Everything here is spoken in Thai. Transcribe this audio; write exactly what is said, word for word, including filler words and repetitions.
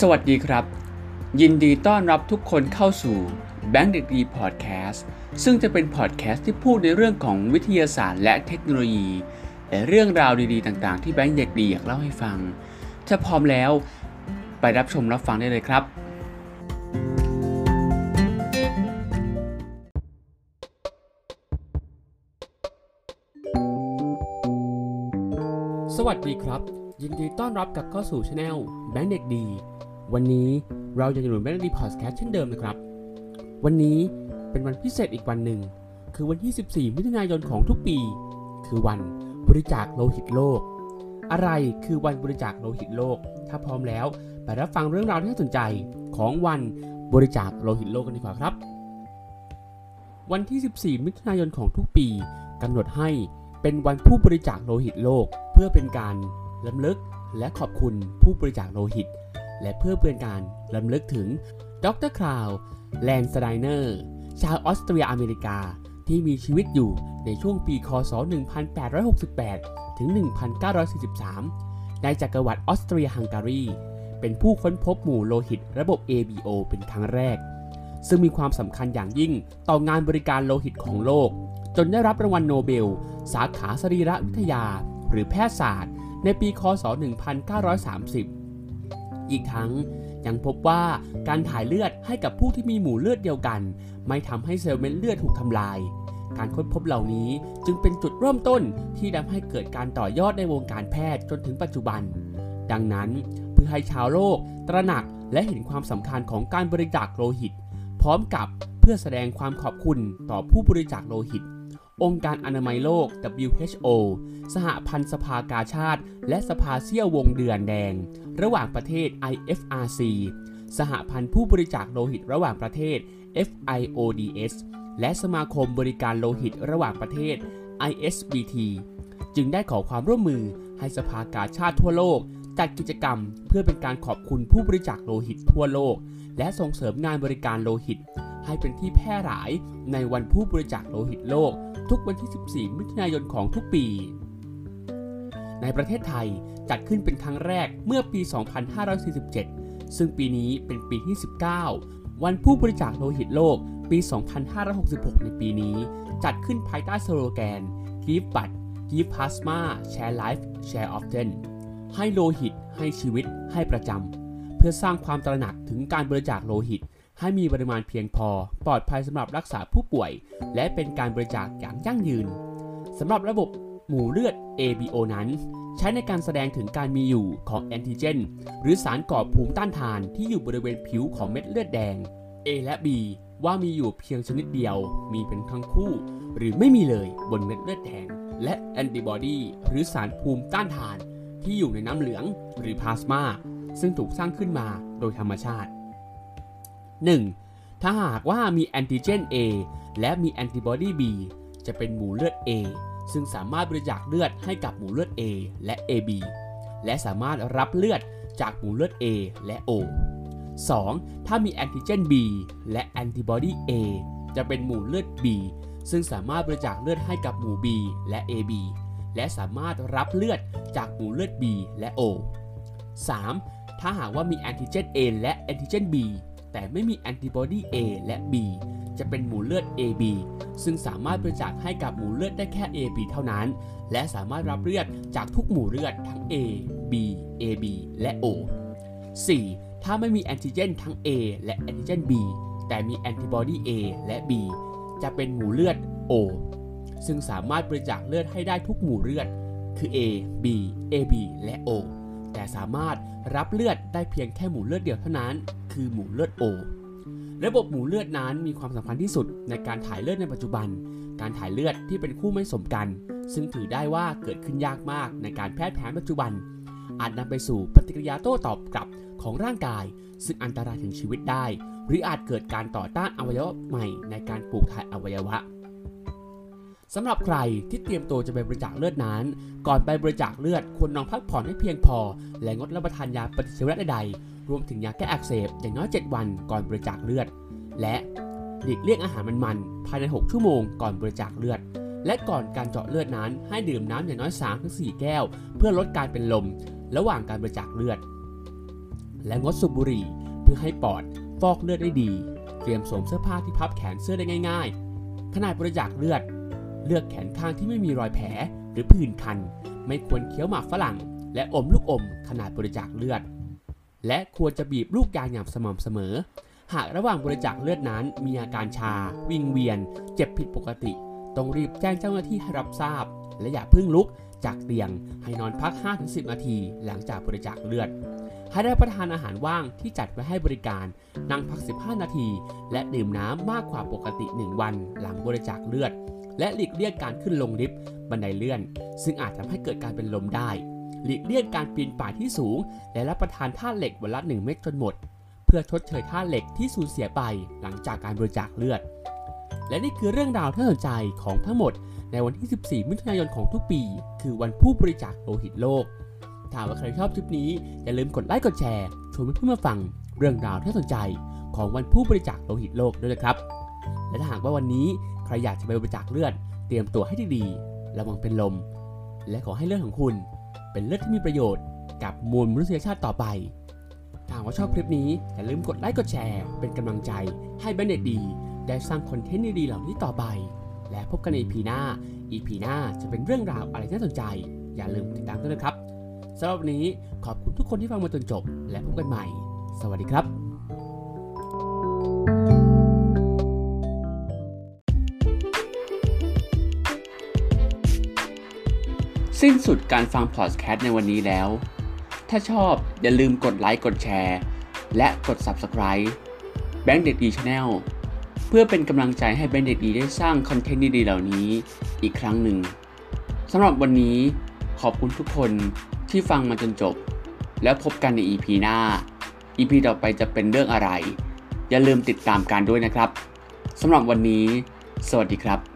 สวัสดีครับยินดีต้อนรับทุกคนเข้าสู่ Bandadee Podcast ซึ่งจะเป็นพอดแคสต์ที่พูดในเรื่องของวิทยาศาสตร์และเทคโนโลยีและเรื่องราวดีๆต่างๆที่ Bandadee อยากเล่าให้ฟังถ้าพร้อมแล้วไปรับชมรับฟังได้เลยครับสวัสดีครับยินดีต้อนรับกลับเข้าสู่ Channel แบงค์เด็กดีวันนี้เราจะอยู่ในแบงค์เด็กดีพอดแคสต์เช่นเดิมนะครับวันนี้เป็นวันพิเศษอีกวันหนึ่งคือวันที่สิบสี่มิถุนายนของทุกปีคือวันบริจาคโลหิตโลกอะไรคือวันบริจาคโลหิตโลกถ้าพร้อมแล้วไปรับฟังเรื่องราวที่น่าสนใจของวันบริจาคโลหิตโลกกันดีกว่าครับวันที่สิบสี่มิถุนายนของทุกปีกำหนดให้เป็นวันผู้บริจาคโลหิตโลกเพื่อเป็นการรำลึกและขอบคุณผู้บริจาคโลหิตและเพื่อเป็นการรำลึกถึงดร.คลาวแลนสไตเนอร์ชาวออสเตรียอเมริกาที่มีชีวิตอยู่ในช่วงปีค.ศ. หนึ่งพันแปดร้อยหกสิบแปด ถึง หนึ่งพันเก้าร้อยสี่สิบสาม ในจักรวรรดิออสเตรียฮังการีเป็นผู้ค้นพบหมู่โลหิตระบบ เอ บี โอ เป็นครั้งแรกซึ่งมีความสำคัญอย่างยิ่งต่องานบริการโลหิตของโลกจนได้รับรางวัลโนเบลสาขาสรีรวิทยาหรือแพทยศาสตร์ในปีค.ศ. หนึ่งพันเก้าร้อยสามสิบ อีกทั้งยังพบว่าการถ่ายเลือดให้กับผู้ที่มีหมู่เลือดเดียวกันไม่ทำให้เซลล์เม็ดเลือดถูกทำลายการค้นพบเหล่านี้จึงเป็นจุดเริ่มต้นที่ทำให้เกิดการต่อยอดในวงการแพทย์จนถึงปัจจุบันดังนั้นเพื่อให้ชาวโลกตระหนักและเห็นความสำคัญของการบริจาคโลหิตพร้อมกับเพื่อแสดงความขอบคุณต่อผู้บริจาคโลหิตองค์การอนามัยโลก ดับเบิลยู เอช โอ สหพันธ์สภากาชาดและสภาเสี้ยววงเดือนแดงระหว่างประเทศ ไอ เอฟ อาร์ ซี สหพันธ์ผู้บริจาคโลหิตระหว่างประเทศ เอฟ ไอ โอ ดี เอส และสมาคมบริการโลหิตระหว่างประเทศ ไอ เอส บี ที จึงได้ขอความร่วมมือให้สภากาชาดทั่วโลกจัดกิจกรรมเพื่อเป็นการขอบคุณผู้บริจาคโลหิตทั่วโลกและส่งเสริมงานบริการโลหิตให้เป็นที่แพร่หลายในวันผู้บริจาคโลหิตโลกทุกวันที่สิบสี่มิถุนายนของทุกปีในประเทศไทยจัดขึ้นเป็นครั้งแรกเมื่อปีสองพันห้าร้อยสี่สิบเจ็ดซึ่งปีนี้เป็นปีที่สิบเก้าวันผู้บริจาคโลหิตโลกปีสองพันห้าร้อยหกสิบหกในปีนี้จัดขึ้นภายใต้สโลแกน Give Blood Give Plasma Share Life Share Often ให้โลหิตให้ชีวิตให้ประจำเพื่อสร้างความตระหนักถึงการบริจาคโลหิตให้มีปริมาณเพียงพอปลอดภัยสำหรับรักษาผู้ป่วยและเป็นการบริจาคอย่างยั่งยืนสำหรับระบบหมู่เลือด เอ บี โอ นั้นใช้ในการแสดงถึงการมีอยู่ของแอนติเจนหรือสารก่อภูมิต้านทานที่อยู่บริเวณผิวของเม็ดเลือดแดง A และ B ว่ามีอยู่เพียงชนิดเดียวมีเป็นทั้งคู่หรือไม่มีเลยบนเม็ดเลือดแดงและแอนติบอดีหรือสารภูมิต้านทานที่อยู่ในน้ำเหลืองหรือพลาสมาซึ่งถูกสร้างขึ้นมาโดยธรรมชาติหนึ่งถ้าหากว่ามีแอนติเจน A และมีแอนติบอดี B จะเป็นหมู่เลือด A ซึ่งสามารถบริจาคเลือดให้กับหมู่เลือด A และ เอ บี และสามารถรับเลือดจากหมู่เลือด A และ O สองถ้ามีแอนติเจน B และแอนติบอดี A จะเป็นหมู่เลือด B ซึ่งสามารถบริจาคเลือดให้กับหมู่ B และ เอ บี และสามารถรับเลือดจากหมู่เลือด B และ O สามถ้าหากว่ามีแอนติเจน A และแอนติเจน Bแต่ไม่มีแอนติบอดี A และ B จะเป็นหมู่เลือด เอ บี ซึ่งสามารถบริจาคให้กับหมู่เลือดได้แค่ เอ บี เท่านั้นและสามารถรับเลือดจากทุกหมู่เลือดทั้ง A Bเอ บี และ O สี่ถ้าไม่มีแอนติเจนทั้ง A และแอนติเจน B แต่มีแอนติบอดี A และ B จะเป็นหมู่เลือด O ซึ่งสามารถบริจาคเลือดให้ได้ทุกหมู่เลือดคือ A B เอ บี และ O แต่สามารถรับเลือดได้เพียงแค่หมู่เลือดเดียวเท่านั้นคือหมู่เลือด O ระบบหมู่เลือดนั้นมีความสำคัญที่สุดในการถ่ายเลือดในปัจจุบันการถ่ายเลือดที่เป็นคู่ไม่สมกันซึ่งถือได้ว่าเกิดขึ้นยากมากในการแพทย์แผนปัจจุบันอาจนำไปสู่ปฏิกิริยาโต้ตอบกลับของร่างกายซึ่งอันตรายถึงชีวิตได้หรืออาจเกิดการต่อต้านอวัยวะใหม่ในการปลูกถ่ายอวัยวะสำหรับใครที่เตรียมตัวจะไปบริจาคเลือดนั้นก่อนไปบริจาคเลือดควรนอนพักผ่อนให้เพียงพอและงดรับประทานยาปฏิชีวนะใดๆรวมถึงยาแก้อักเสบอย่างน้อยเจ็ดวันก่อนบริจาคเลือดและหลีกเลี่ยงอาหารมันๆภายในหกชั่วโมงก่อนบริจาคเลือดและก่อนการเจาะเลือดนั้นให้ดื่มน้ำอย่างน้อย สามถึงสี่ แก้วเพื่อลดการเป็นลมระหว่างการบริจาคเลือด และงดสูบบุหรี่เพื่อให้ปอดฟอกเลือดได้ดีเตรียมสวมเสื้อผ้าที่พับแขนเสื้อได้ง่ายๆขณะบริจาคเลือดเลือกแขนข้างที่ไม่มีรอยแผลหรือผื่นคันไม่ควรเคี้ยวหมากฝรั่งและอมลูกอมขณะบริจาคเลือดและควรจะบีบลูกยางอย่างสม่ำเสมอหากระหว่างบริจาคเลือดนั้นมีอาการชาวิงเวียนเจ็บผิดปกติต้องรีบแจ้งเจ้าหน้าที่ให้รับทราบและอย่าเพิ่งลุกจากเตียงให้นอนพัก ห้าถึงสิบ นาทีหลังจากบริจาคเลือดให้ได้ประทานอาหารว่างที่จัดไว้ให้บริการนั่งพักสิบห้านาทีและดื่มน้ำมากกว่าปกติหนึ่งวันหลังบริจาคเลือดและหลีกเลี่ยงการขึ้นลงลิฟต์บันไดเลื่อนซึ่งอาจทำให้เกิดการเป็นลมได้หลีกเลี่ยงการปีนป่ายที่สูงและรับประทานธาตุเหล็กวันละหนึ่งเม็ดจนหมดเพื่อชดเชยธาตุเหล็กที่สูญเสียไปหลังจากการบริจาคเลือดและนี่คือเรื่องราวที่น่าสนใจของทั้งหมดในวันที่สิบสี่มิถุนายนของทุกปีคือวันผู้บริจาคโลหิตโลกถ้าว่าใครชอบคลิปนี้อย่าลืมกดไลค์กดแชร์ชวนเพื่อนๆมาฟังเรื่องราวที่น่าสนใจของวันผู้บริจาคโลหิตโลกด้วยนะครับและถ้าหากว่าวันนี้ใครอยากจะไปบริจาคเลือดเตรียมตัวให้ดีๆระวังเป็นลมและขอให้เลือดของคุณเป็นเลือดที่มีประโยชน์กับมวลมนุษยชาติต่อไปถ้าว่าชอบคลิปนี้อย่าลืมกดไลค์กดแชร์เป็นกำลังใจให้Bandadeeได้สร้างคอนเทนต์ดีๆเหล่านี้ต่อไปและพบกันใน อี พี หน้า อี พี หน้าจะเป็นเรื่องราวอะไรน่าสนใจอย่าลืมติดตามด้วยนะครับสำหรับวันนี้ขอบคุณทุกคนที่ฟังมาจนจบและพบกันใหม่สวัสดีครับสิ้นสุดการฟังพอดแคสต์ในวันนี้แล้วถ้าชอบอย่าลืมกดไลค์กดแชร์และกด Subscribe Bandadee Channelเพื่อเป็นกำลังใจให้Bandadeeได้สร้างคอนเทนต์ดีๆเหล่านี้อีกครั้งหนึ่งสำหรับวันนี้ขอบคุณทุกคนที่ฟังมาจนจบแล้วพบกันใน อี พี หน้า อี พี ต่อไปจะเป็นเรื่องอะไรอย่าลืมติดตามกันด้วยนะครับสำหรับวันนี้สวัสดีครับ